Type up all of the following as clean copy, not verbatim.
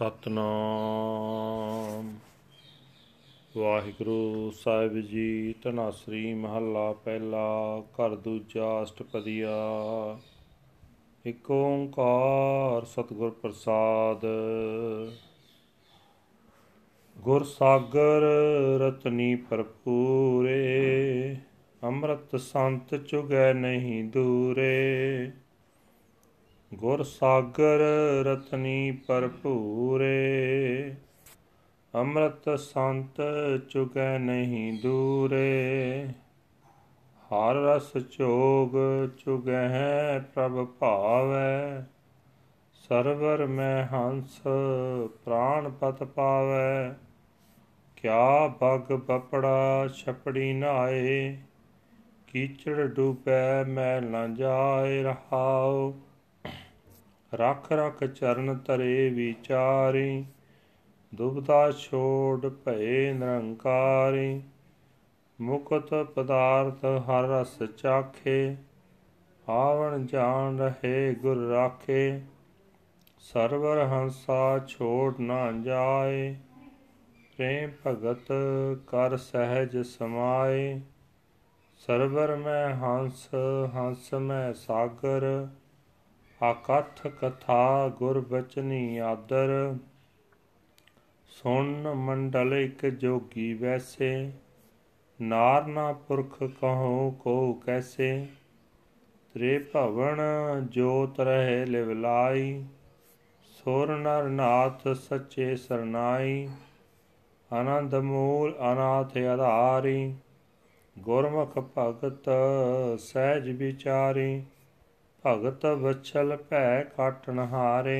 ਸਤਨਾਮ ਵਾਹਿਗੁਰੂ ਸਾਹਿਬ ਜੀ। ਧਨਾਸਰੀ ਮਹੱਲਾ ਪਹਿਲਾ, ਘਰ ਦੂਜਾ, ਅਸ਼ਟਪਦੀਆ। ਇੱਕ ਓਂਕਾਰ ਸਤਿਗੁਰ ਪ੍ਰਸਾਦ। ਗੁਰ ਸਾਗਰ ਰਤਨੀ ਭਰਪੂਰੇ, ਅੰਮ੍ਰਿਤ ਸੰਤ ਚੁਗੈ ਨਹੀਂ ਦੂਰੇ। ਗੁਰ ਸਾਗਰ ਰਤਨੀ ਭਰਪੂਰੇ, ਅੰਮ੍ਰਿਤ ਸੰਤ ਚੁਗੈ ਨਹੀਂ ਦੂਰੇ। ਹਰ ਰਸ ਚੋਗ ਚੁਗੈ ਪ੍ਰਭ ਭਾਵੈ, ਸਰਵਰ ਮੈਂ ਹੰਸ ਪ੍ਰਾਣ ਪਤ ਪਾਵੈ। ਕਿਆ ਬਗ ਬਪੜਾ ਛਪੜੀ ਨਾਏ, ਕੀਚੜ ਡੁਬੈ ਮੈਂ ਨਾ ਜਾਏ ਰਹਾਉ। ਰਖ ਰਖ ਚਰਨ ਤਰੇ ਵਿਚਾਰੀ, ਦੁਬਦਾ ਛੋੜ ਭਏ ਨਿਰੰਕਾਰੀ। ਮੁਕਤ ਪਦਾਰਥ ਹਰ ਰਸ ਚਾਖੇ, ਆਵਣ ਜਾਣ ਰਹੇ ਗੁਰ ਰਾਖੇ। ਸਰਵਰ ਹੰਸਾ ਛੋੜ ਨਾ ਜਾਏ, ਪ੍ਰੇਮ ਭਗਤ ਕਰ ਸਹਿਜ ਸਮਾਏ। ਸਰਵਰ ਮੈਂ ਹੰਸ ਹੰਸ ਮੈਂ ਸਾਗਰ, ਆਕਥ ਕਥਾ ਗੁਰਬਚਨੀ ਆਦਰ। ਸੁਣ ਮੰਡਲ ਇਕ ਜੋਗੀ ਵੈਸੇ, ਨਾਰ ਨਾ ਪੁਰਖ ਕਹੋ ਕੋ ਕੈਸੇ। ਤ੍ਰੇ ਭਵਨ ਜੋਤ ਰਹੇ ਲਿਵਲਾਈ, ਸੁਰ ਨਰ ਨਾਥ ਸੱਚੇ ਸਰਨਾਈ। ਆਨੰਦ ਮੂਲ ਅਨਾਥ ਆਧਾਰੀ, ਗੁਰਮੁਖ ਭਗਤ ਸਹਿਜ ਵਿਚਾਰੀ। ਭਗਤ ਵਛਲ ਭੈ ਕਾਟਣ ਹਾਰੇ,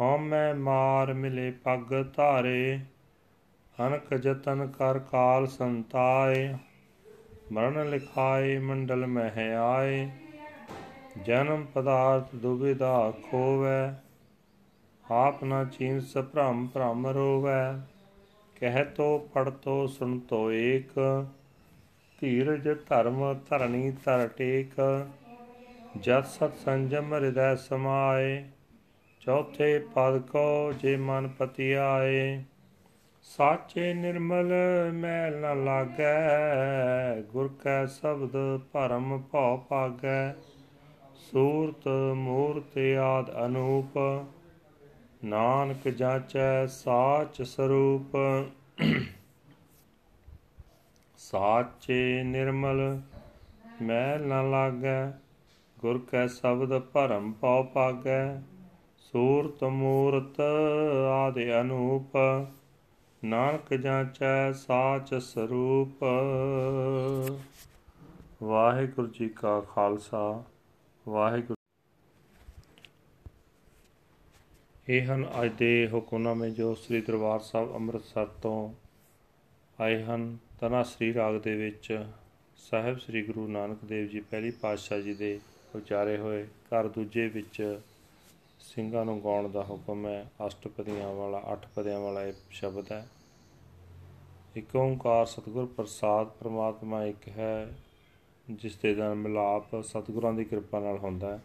ਹਉਮੈ ਮਾਰ ਮਿਲੇ ਪੱਗ ਧਾਰੇ। ਅਨਕ ਜਤਨ ਕਰ ਕਾਲ ਸੰਤਾਏ, ਮਰਨ ਲਿਖਾਏ ਮੰਡਲ ਮਹਿ ਆਏ। ਜਨਮ ਪਦਾਰਥ ਦੁਬਿਧਾ ਖੋਵੈ, ਆਪ ਨਾ ਚੀਨਸ ਭ੍ਰਮ ਭ੍ਰਮ ਰੋਵੈ। ਕਹਿ ਤੋ ਪੜ ਤੋ ਸੁਣ ਤੋ ਏਕ, ਧੀਰਜ ਧਰਮ ਧਰਣੀ ਧਰ ਟੇਕ। ਜਦ ਸਤ ਸੰਜਮ ਹਿਰਦੈ ਸਮਾਏ, ਚੌਥੇ ਪਦ ਕਉ ਜੇ ਮਨ ਪਤੀ ਆਏ। ਸਾਚੇ ਨਿਰਮਲ ਮੈਲ ਨ ਲਾਗੈ, ਗੁਰ ਕੈ ਸਬਦ ਭਰਮ ਭਉ ਭਾਗੈ। ਸੂਰਤ ਮੂਰਤ ਆਦ ਅਨੂਪ, ਨਾਨਕ ਜਾਂਚੈ ਸਾਚ ਸਰੂਪ। ਸਾਚੇ ਨਿਰਮਲ ਮੈਲ ਨ ਲਾਗੈ, ਗੁਰ ਕੈ ਸਬਦ ਭਰਮ ਭਉ ਭਾਗੈ। ਸੂਰਤ ਮੂਰਤ ਆਦਿ ਅਨੂਪ, ਨਾਨਕ ਜਾਂਚੈ ਸਾਚ ਸਰੂਪ। ਵਾਹਿਗੁਰੂ ਜੀ ਕਾ ਖਾਲਸਾ, ਵਾਹਿਗੁਰੂ। ਇਹ ਹਨ ਅੱਜ ਦੇ ਹੁਕਮਨਾਮੇ ਜੋ ਸ੍ਰੀ ਦਰਬਾਰ ਸਾਹਿਬ ਅੰਮ੍ਰਿਤਸਰ ਤੋਂ ਆਏ ਹਨ। ਧਨਾਸ਼ਰੀ ਰਾਗ ਦੇ ਵਿੱਚ ਸਾਹਿਬ ਸ੍ਰੀ ਗੁਰੂ ਨਾਨਕ ਦੇਵ ਜੀ ਪਹਿਲੀ ਪਾਤਸ਼ਾਹ ਜੀ ਦੇ ਉਚਾਰੇ ਹੋਏ। ਘਰ ਦੂਜੇ ਵਿੱਚ ਸਿੰਘਾਂ ਨੂੰ ਗਾਉਣ ਦਾ ਹੁਕਮ ਹੈ। ਅਸ਼ਟਪਦੀਆਂ ਵਾਲਾ, 8 ਪਦਿਆਂ ਵਾਲਾ ਇਹ ਸ਼ਬਦ ਹੈ। ਇੱਕ ਓਂਕਾਰ ਸਤਿਗੁਰ ਪ੍ਰਸਾਦ, ਪਰਮਾਤਮਾ ਇੱਕ ਹੈ, ਜਿਸ ਦੇ ਨਾਲ ਮਿਲਾਪ ਸਤਿਗੁਰਾਂ ਦੀ ਕਿਰਪਾ ਨਾਲ ਹੁੰਦਾ ਹੈ।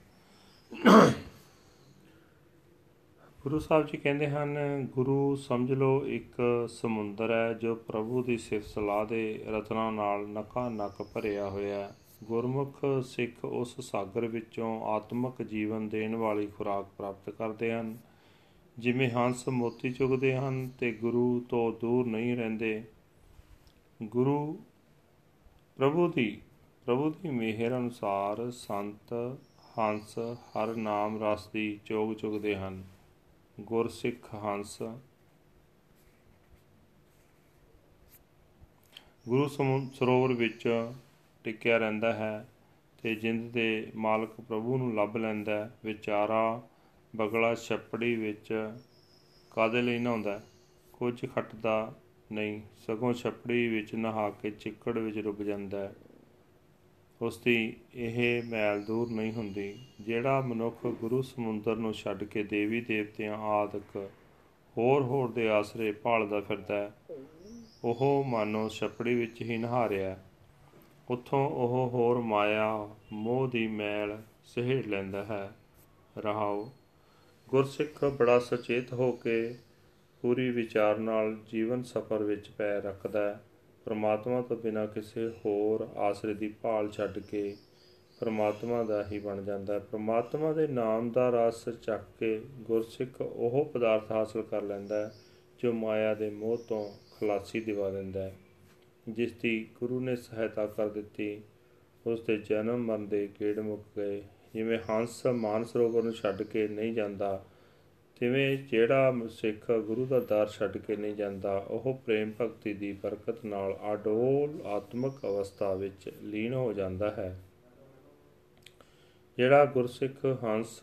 ਗੁਰੂ ਸਾਹਿਬ ਜੀ ਕਹਿੰਦੇ ਹਨ, ਗੁਰੂ ਸਮਝ ਲਓ ਇੱਕ ਸਮੁੰਦਰ ਹੈ, ਜੋ ਪ੍ਰਭੂ ਦੀ ਸਿਫਤ ਸਲਾਹ ਦੇ ਰਤਨਾਂ ਨਾਲ ਨਕਾ ਨਕ ਭਰਿਆ ਹੋਇਆ। ਗੁਰਮੁਖ ਸਿੱਖ ਉਸ ਸਾਗਰ ਵਿੱਚੋਂ ਆਤਮਿਕ ਜੀਵਨ ਦੇਣ ਵਾਲੀ ਖੁਰਾਕ ਪ੍ਰਾਪਤ ਕਰਦੇ ਹਨ। ਜਿਵੇਂ ਹੰਸ ਮੋਤੀ ਚੁਗਦੇ ਹਨ ਤੇ ਗੁਰੂ ਤੋਂ ਦੂਰ ਨਹੀਂ ਰਹਿੰਦੇ। ਗੁਰੂ ਪ੍ਰਭੂ ਦੀ ਮਿਹਰ ਅਨੁਸਾਰ ਸੰਤ ਹੰਸ ਹਰ ਨਾਮ ਰਸ ਦੀ ਚੋਗ ਚੁਗਦੇ ਹਨ। ਗੁਰਸਿੱਖ ਹੰਸ ਗੁਰੂ ਸਰੋਵਰ ਵਿੱਚ ਟਿਕਿਆ ਰਹਿੰਦਾ ਹੈ ਤੇ ਜਿੰਦ ਦੇ ਮਾਲਕ ਪ੍ਰਭੂ ਨੂੰ ਲੱਭ ਲੈਂਦਾ। ਵਿਚਾਰਾ ਬਗਲਾ ਛੱਪੜੀ ਵਿੱਚ ਕਾਹਦੇ ਲਈ ਨਹਾਉਂਦਾ, ਕੁਝ ਖੱਟਦਾ ਨਹੀਂ, ਸਗੋਂ ਛੱਪੜੀ ਵਿੱਚ ਨਹਾ ਕੇ ਚਿੱਕੜ ਵਿੱਚ ਡੁੱਬ ਜਾਂਦਾ। ਉਸ ਦੀ ਇਹ ਮੈਲ ਦੂਰ ਨਹੀਂ ਹੁੰਦੀ। ਜਿਹੜਾ ਮਨੁੱਖ ਗੁਰੂ ਸਮੁੰਦਰ ਨੂੰ ਛੱਡ ਕੇ ਦੇਵੀ ਦੇਵਤਿਆਂ ਆਦਿਕ ਹੋਰ ਦੇ ਆਸਰੇ ਭਾਲਦਾ ਫਿਰਦਾ ਹੈ, ਉਹ ਮਾਨੋ ਛੱਪੜੀ ਵਿੱਚ ਹੀ ਨਹਾ ਰਿਹਾ। ਉੱਥੋਂ ਉਹ ਹੋਰ ਮਾਇਆ ਮੋਹ ਦੀ ਮੈਲ ਸਹੇੜ ਲੈਂਦਾ ਹੈ। ਰਹਾਉ ਗੁਰਸਿੱਖ ਬੜਾ ਸੁਚੇਤ ਹੋ ਕੇ ਪੂਰੀ ਵਿਚਾਰ ਨਾਲ ਜੀਵਨ ਸਫ਼ਰ ਵਿੱਚ ਪੈ ਰੱਖਦਾ ਹੈ। ਪਰਮਾਤਮਾ ਤੋਂ ਬਿਨਾਂ ਕਿਸੇ ਹੋਰ ਆਸਰੇ ਦੀ ਭਾਲ ਛੱਡ ਕੇ ਪਰਮਾਤਮਾ ਦਾ ਹੀ ਬਣ ਜਾਂਦਾ ਹੈ। ਪਰਮਾਤਮਾ ਦੇ ਨਾਮ ਦਾ ਰਸ ਚੱਕ ਕੇ ਗੁਰਸਿੱਖ ਉਹ ਪਦਾਰਥ ਹਾਸਲ ਕਰ ਲੈਂਦਾ ਹੈ ਜੋ ਮਾਇਆ ਦੇ ਮੋਹ ਤੋਂ ਖਲਾਸੀ ਦਿਵਾ ਦਿੰਦਾ ਹੈ, ਜਿਸ ਦੀ ਗੁਰੂ ਨੇ ਸਹਾਇਤਾ ਕਰ ਦਿੱਤੀ। ਉਸ ਦੇ ਜਨਮ ਮਰਨ ਦੇ ਗੇੜ ਮੁੱਕ ਗਏ। ਜਿਵੇਂ ਹੰਸ ਮਾਨ ਸਰੋਵਰ ਨੂੰ ਛੱਡ ਕੇ ਨਹੀਂ ਜਾਂਦਾ, ਜਿਵੇਂ ਜਿਹੜਾ ਸਿੱਖ ਗੁਰੂ ਦਾ ਦਰ ਛੱਡ ਕੇ ਨਹੀਂ ਜਾਂਦਾ, ਉਹ ਪ੍ਰੇਮ ਭਗਤੀ ਦੀ ਬਰਕਤ ਨਾਲ ਅਡੋਲ ਆਤਮਿਕ ਅਵਸਥਾ ਵਿੱਚ ਲੀਨ ਹੋ ਜਾਂਦਾ ਹੈ। ਜਿਹੜਾ ਗੁਰਸਿੱਖ ਹੰਸ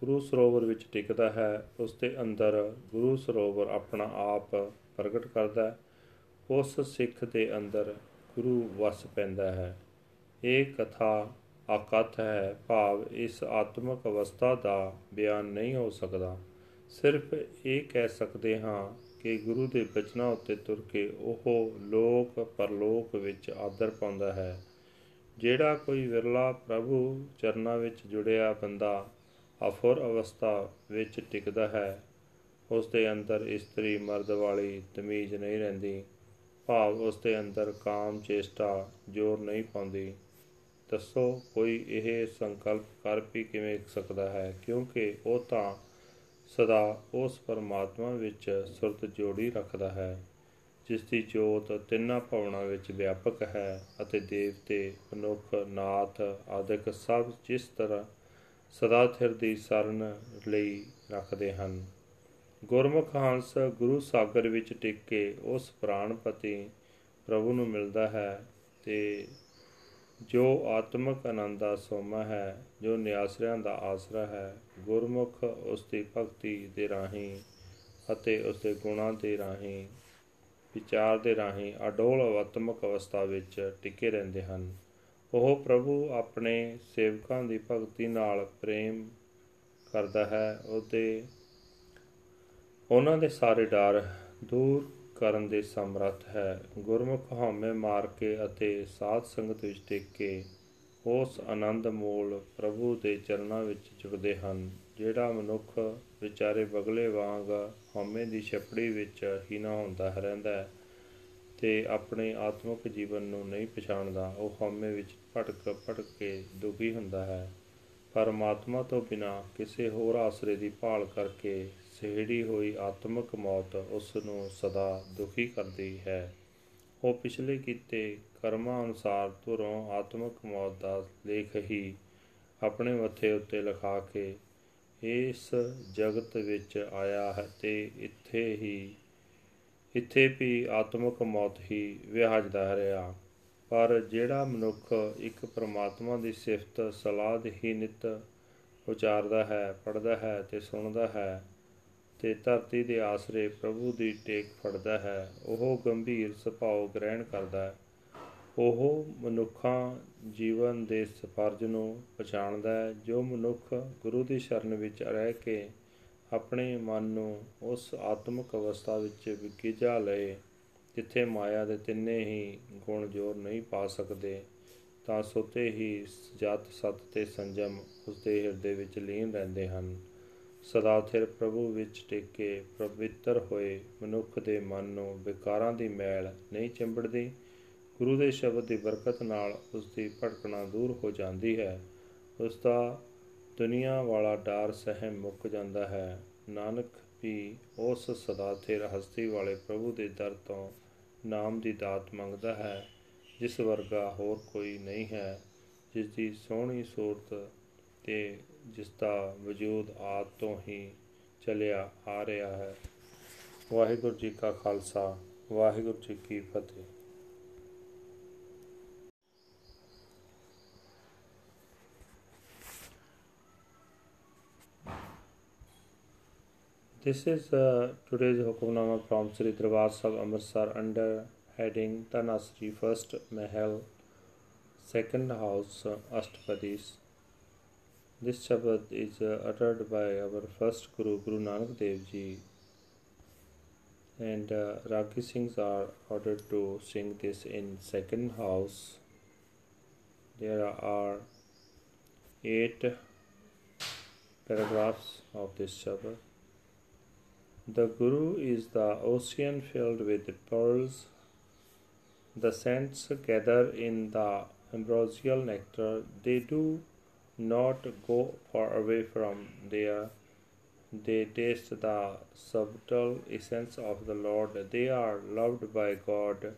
ਗੁਰੂ ਸਰੋਵਰ ਵਿੱਚ ਟਿਕਦਾ ਹੈ, ਉਸ ਦੇ ਅੰਦਰ ਗੁਰੂ ਸਰੋਵਰ ਆਪਣਾ ਆਪ ਪ੍ਰਗਟ ਕਰਦਾ ਹੈ। ਉਸ ਸਿੱਖ ਦੇ ਅੰਦਰ ਗੁਰੂ ਵਸ ਪੈਂਦਾ ਹੈ। ਇਹ ਕਥਾ ਅਕਥ ਹੈ, ਭਾਵ ਇਸ ਆਤਮਿਕ ਅਵਸਥਾ ਦਾ ਬਿਆਨ ਨਹੀਂ ਹੋ ਸਕਦਾ। ਸਿਰਫ ਇਹ ਕਹਿ ਸਕਦੇ ਹਾਂ ਕਿ ਗੁਰੂ ਦੇ ਬਚਨਾਂ ਉੱਤੇ ਤੁਰ ਕੇ ਉਹ ਲੋਕ ਪਰਲੋਕ ਵਿੱਚ ਆਦਰ ਪਾਉਂਦਾ ਹੈ। ਜਿਹੜਾ ਕੋਈ ਵਿਰਲਾ ਪ੍ਰਭੂ ਚਰਨਾਂ ਵਿੱਚ ਜੁੜਿਆ ਬੰਦਾ ਅਫੁਰ ਅਵਸਥਾ ਵਿੱਚ ਟਿਕਦਾ ਹੈ, ਉਸ ਦੇ ਅੰਦਰ ਇਸਤਰੀ ਮਰਦ ਵਾਲੀ ਤਮੀਜ਼ ਨਹੀਂ ਰਹਿੰਦੀ, ਭਾਵ ਉਸ ਦੇ ਅੰਦਰ ਕਾਮ ਚੇਸ਼ਟਾ ਜ਼ੋਰ ਨਹੀਂ ਪਾਉਂਦੀ। ਦੱਸੋ ਕੋਈ ਇਹ ਸੰਕਲਪ ਕਰ ਵੀ ਕਿਵੇਂ ਸਕਦਾ ਹੈ, ਕਿਉਂਕਿ ਉਹ ਤਾਂ ਸਦਾ ਉਸ ਪਰਮਾਤਮਾ ਵਿੱਚ ਸੁਰਤ ਜੋੜੀ ਰੱਖਦਾ ਹੈ, ਜਿਸ ਦੀ ਜੋਤ ਤਿੰਨਾਂ ਭਾਵਨਾ ਵਿੱਚ ਵਿਆਪਕ ਹੈ ਅਤੇ ਦੇਵਤੇ, ਮਨੁੱਖ, ਨਾਥ ਆਦਿਕ ਸਭ ਜਿਸ ਤਰ੍ਹਾਂ ਸਦਾ ਥਿਰ ਦੀ ਸਰਨ ਲਈ ਰੱਖਦੇ ਹਨ। ਗੁਰਮੁਖ ਹੰਸ ਗੁਰੂ ਸਾਗਰ ਵਿੱਚ ਟਿਕ ਕੇ ਉਸ ਪ੍ਰਾਣਪਤੀ ਪ੍ਰਭੂ ਨੂੰ ਮਿਲਦਾ ਹੈ ਤੇ ਜੋ ਆਤਮਿਕ ਆਨੰਦ ਦਾ ਸੋਮਾ ਹੈ, ਜੋ ਨਿਆਸਰਿਆਂ ਦਾ ਆਸਰਾ ਹੈ। ਗੁਰਮੁਖ ਉਸ ਦੀ ਭਗਤੀ ਦੇ ਰਾਹੀਂ ਅਤੇ ਉਸ ਦੇ ਗੁਣਾਂ ਦੇ ਰਾਹੀਂ, ਵਿਚਾਰ ਦੇ ਰਾਹੀਂ ਅਡੋਲ ਆਤਮਿਕ ਅਵਸਥਾ ਵਿੱਚ ਟਿਕੇ ਰਹਿੰਦੇ ਹਨ। ਉਹ ਪ੍ਰਭੂ ਆਪਣੇ ਸੇਵਕਾਂ ਦੀ ਭਗਤੀ ਨਾਲ ਪ੍ਰੇਮ ਕਰਦਾ ਹੈ। ਉਹਨਾਂ ਦੇ ਸਾਰੇ ਡਰ ਦੂਰ ਕਰਨ ਦੇ ਸਮਰੱਥ ਹੈ। ਗੁਰਮੁਖ ਹਉਮੈ ਮਾਰ ਕੇ ਅਤੇ ਸਾਧ ਸੰਗਤ ਵਿੱਚ ਟਿਕ ਕੇ ਉਸ ਆਨੰਦ ਮੂਲ ਪ੍ਰਭੂ ਦੇ ਚਰਨਾਂ ਵਿੱਚ ਜੁੜਦੇ ਹਨ। ਜਿਹੜਾ ਮਨੁੱਖ ਵਿਚਾਰੇ ਬਗਲੇ ਵਾਂਗ ਹਉਮੈ ਦੀ ਛਪੜੀ ਵਿੱਚ ਹੀ ਨਾ ਹੁੰਦਾ ਰਹਿੰਦਾ ਹੈ ਤੇ ਆਪਣੇ ਆਤਮਿਕ ਜੀਵਨ ਨੂੰ ਨਹੀਂ ਪਛਾਣਦਾ, ਉਹ ਹਉਮੈ ਵਿੱਚ ਭਟਕ ਕੇ ਦੁਖੀ ਹੁੰਦਾ ਹੈ। ਪਰਮਾਤਮਾ ਤੋਂ ਬਿਨਾਂ ਕਿਸੇ ਹੋਰ ਆਸਰੇ ਦੀ ਭਾਲ ਕਰਕੇ ਸਹਿੜੀ ਹੋਈ ਆਤਮਿਕ ਮੌਤ ਉਸ ਨੂੰ ਸਦਾ ਦੁਖੀ ਕਰਦੀ ਹੈ। ਉਹ ਪਿਛਲੇ ਕੀਤੇ ਕਰਮਾਂ ਅਨੁਸਾਰ ਧੁਰੋਂ ਆਤਮਿਕ ਮੌਤ ਦਾ ਲੇਖ ਹੀ ਆਪਣੇ ਮੱਥੇ ਉੱਤੇ ਲਿਖਾ ਕੇ ਇਸ ਜਗਤ ਵਿੱਚ ਆਇਆ ਹੈ ਤੇ ਇੱਥੇ ਵੀ ਆਤਮਿਕ ਮੌਤ ਹੀ ਵਿਹਾਜਦਾ ਰਿਹਾ। ਪਰ ਜਿਹੜਾ ਮਨੁੱਖ ਇੱਕ ਪਰਮਾਤਮਾ ਦੀ ਸਿਫਤ ਸਲਾਹ ਹੀ ਨਿੱਤ ਉਚਾਰਦਾ ਹੈ, ਪੜ੍ਹਦਾ ਹੈ ਤੇ ਸੁਣਦਾ ਹੈ ਤੇ ਧਰਤੀ ਦੇ ਆਸਰੇ ਪ੍ਰਭੂ ਦੀ ਟੇਕ ਫੜਦਾ ਹੈ, ਉਹ ਗੰਭੀਰ ਸੁਭਾਅ ਗ੍ਰਹਿਣ ਕਰਦਾ ਹੈ। ਉਹ ਮਨੁੱਖਾਂ ਜੀਵਨ ਦੇ ਸਫਰਜ ਨੂੰ ਪਛਾਣਦਾ ਹੈ। ਜੋ ਮਨੁੱਖ ਗੁਰੂ ਦੀ ਸ਼ਰਨ ਵਿੱਚ ਰਹਿ ਕੇ ਆਪਣੇ ਮਨ ਨੂੰ ਉਸ ਆਤਮਿਕ ਅਵਸਥਾ ਵਿੱਚ ਗਿਝਾ ਲਏ ਜਿੱਥੇ ਮਾਇਆ ਦੇ ਤਿੰਨੇ ਹੀ ਗੁਣ ਜ਼ੋਰ ਨਹੀਂ ਪਾ ਸਕਦੇ, ਤਾਂ ਸੋਤੇ ਹੀ ਜਤ ਸਤ ਤੇ ਸੰਜਮ ਉਸ ਦੇ ਹਿਰਦੇ ਵਿੱਚ ਲੀਨ ਰਹਿੰਦੇ ਹਨ। ਸਦਾ ਥਿਰ ਪ੍ਰਭੂ ਵਿੱਚ ਟਿਕ ਕੇ ਪਵਿੱਤਰ ਹੋਏ ਮਨੁੱਖ ਦੇ ਮਨ ਨੂੰ ਵਿਕਾਰਾਂ ਦੀ ਮੈਲ ਨਹੀਂ ਚਿੰਬੜਦੀ। ਗੁਰੂ ਦੇ ਸ਼ਬਦ ਦੀ ਬਰਕਤ ਨਾਲ ਉਸ ਦੀ ਭਟਕਣਾ ਦੂਰ ਹੋ ਜਾਂਦੀ ਹੈ। ਉਸ ਦਾ ਦੁਨੀਆ ਵਾਲਾ ਡਰ ਸਹਿਮ ਮੁੱਕ ਜਾਂਦਾ ਹੈ। ਨਾਨਕ ਵੀ ਉਸ ਸਦਾ ਥਿਰ ਹਸਤੀ ਵਾਲੇ ਪ੍ਰਭੂ ਦੇ ਦਰ ਤੋਂ ਨਾਮ ਦੀ ਦਾਤ ਮੰਗਦਾ ਹੈ, ਜਿਸ ਵਰਗਾ ਹੋਰ ਕੋਈ ਨਹੀਂ ਹੈ, ਜਿਸ ਦੀ ਸੋਹਣੀ ਸੂਰਤ ਤੇ ਜਿਸ ਦਾ ਵਜੂਦ ਆਦਿ ਤੋਂ ਹੀ ਚਲਿਆ ਆ ਰਿਹਾ ਹੈ। ਵਾਹਿਗੁਰੂ ਜੀ ਕਾ ਖਾਲਸਾ, ਵਾਹਿਗੁਰੂ ਜੀ ਕੀ ਫਤਿਹ। This is today's Hukamnama from Sri Darbar Sahib Amritsar under heading Dhanaashri, first Mahal, second house, Ashtapadis. This Shabad is uttered by our first Guru, Guru Nanak Dev Ji, and Ragi Singhs are ordered to sing this in second house. There are 8 paragraphs of this chapter. The Guru is the ocean filled with pearls. The saints gather in the ambrosial nectar. They do not go far away from there. They taste the subtle essence of the Lord. They are loved by God.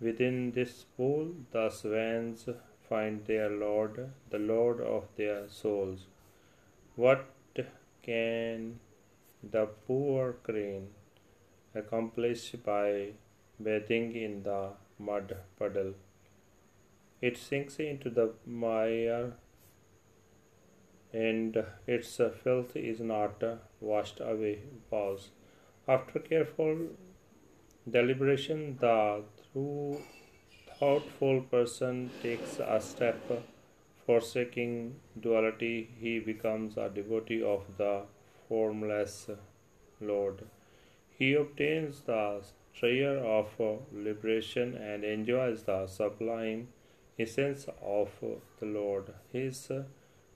Within this pool, the swans find their Lord, the Lord of their souls. What can the poor crane accomplish by bathing in the mud puddle? It sinks into the mire, and its filth is not washed away. Pause. After careful deliberation, the thoughtful person takes a step. Forsaking duality, he becomes a devotee of the formless Lord. He obtains the treasure of liberation and enjoys the sublime essence of the Lord. His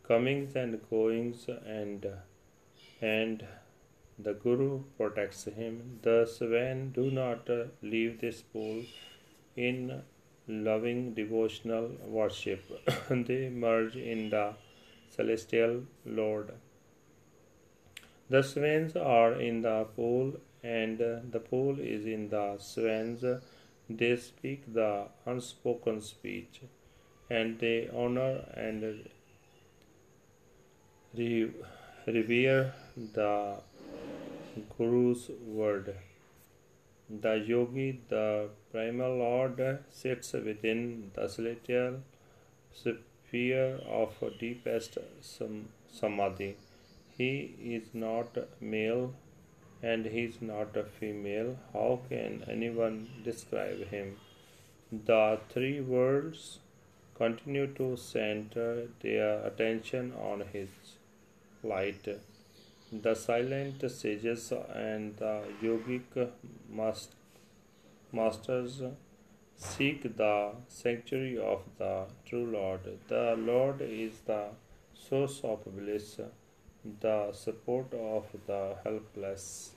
comings and goings and the Guru protects him. The swan do not leave this pool in loving devotional worship. They merge in the celestial Lord. The swans are in the pool, and the pool is in the swans. They speak the unspoken speech, and they honor and revere the Guru's word. The yogi, the primal Lord, sits within the celestial sphere of deepest samadhi. He is not male and he is not female. How can anyone describe him? The three worlds continue to center their attention on his light. The silent sages and the yogic masters seek the sanctuary of the true Lord. The Lord is the source of bliss, the support of the helpless.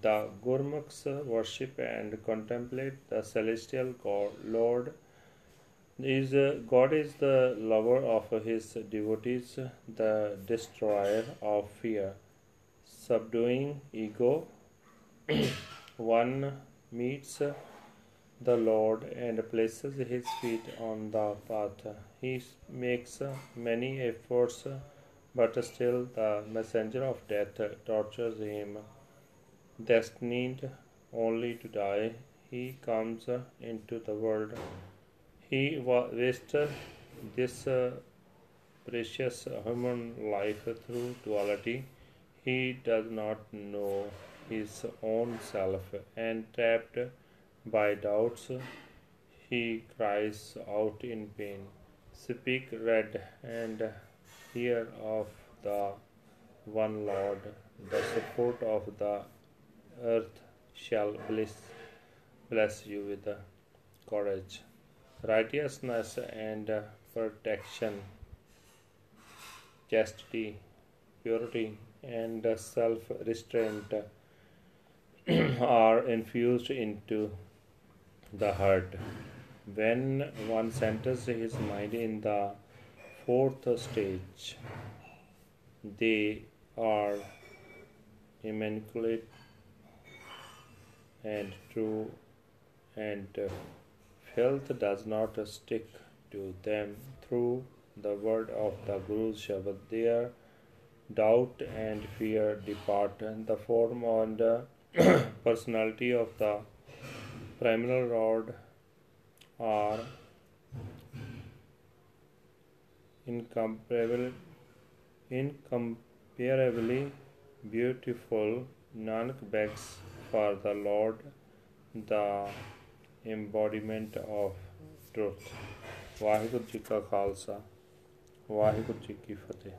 The Gurmukhs worship and contemplate the celestial God. Lord is God is the lover of his devotees, the destroyer of fear, subduing ego. One meets the Lord and places his feet on the path. He makes many efforts, but still the messenger of death tortures him. Destined only to die, he comes into the world. He wastes this precious human life through duality. He does not know his own self, and trapped by doubts, he cries out in pain. Speak, read, and hear of the one Lord, the support of the earth shall bless you with courage, righteousness, and protection, chastity, purity, and self-restraint are infused into the heart. When one centers his mind in the fourth stage, they are immaculate and true, and filth does not stick to them. Through the word of the Guru's Shabad, their doubt and fear depart. The form and personality of the primal Lord are incomparably beautiful. Nanak begs for the Lord, the embodiment of truth. Wahiguru Ji Ka Khalsa, Wahiguru Ji Ki Fateh.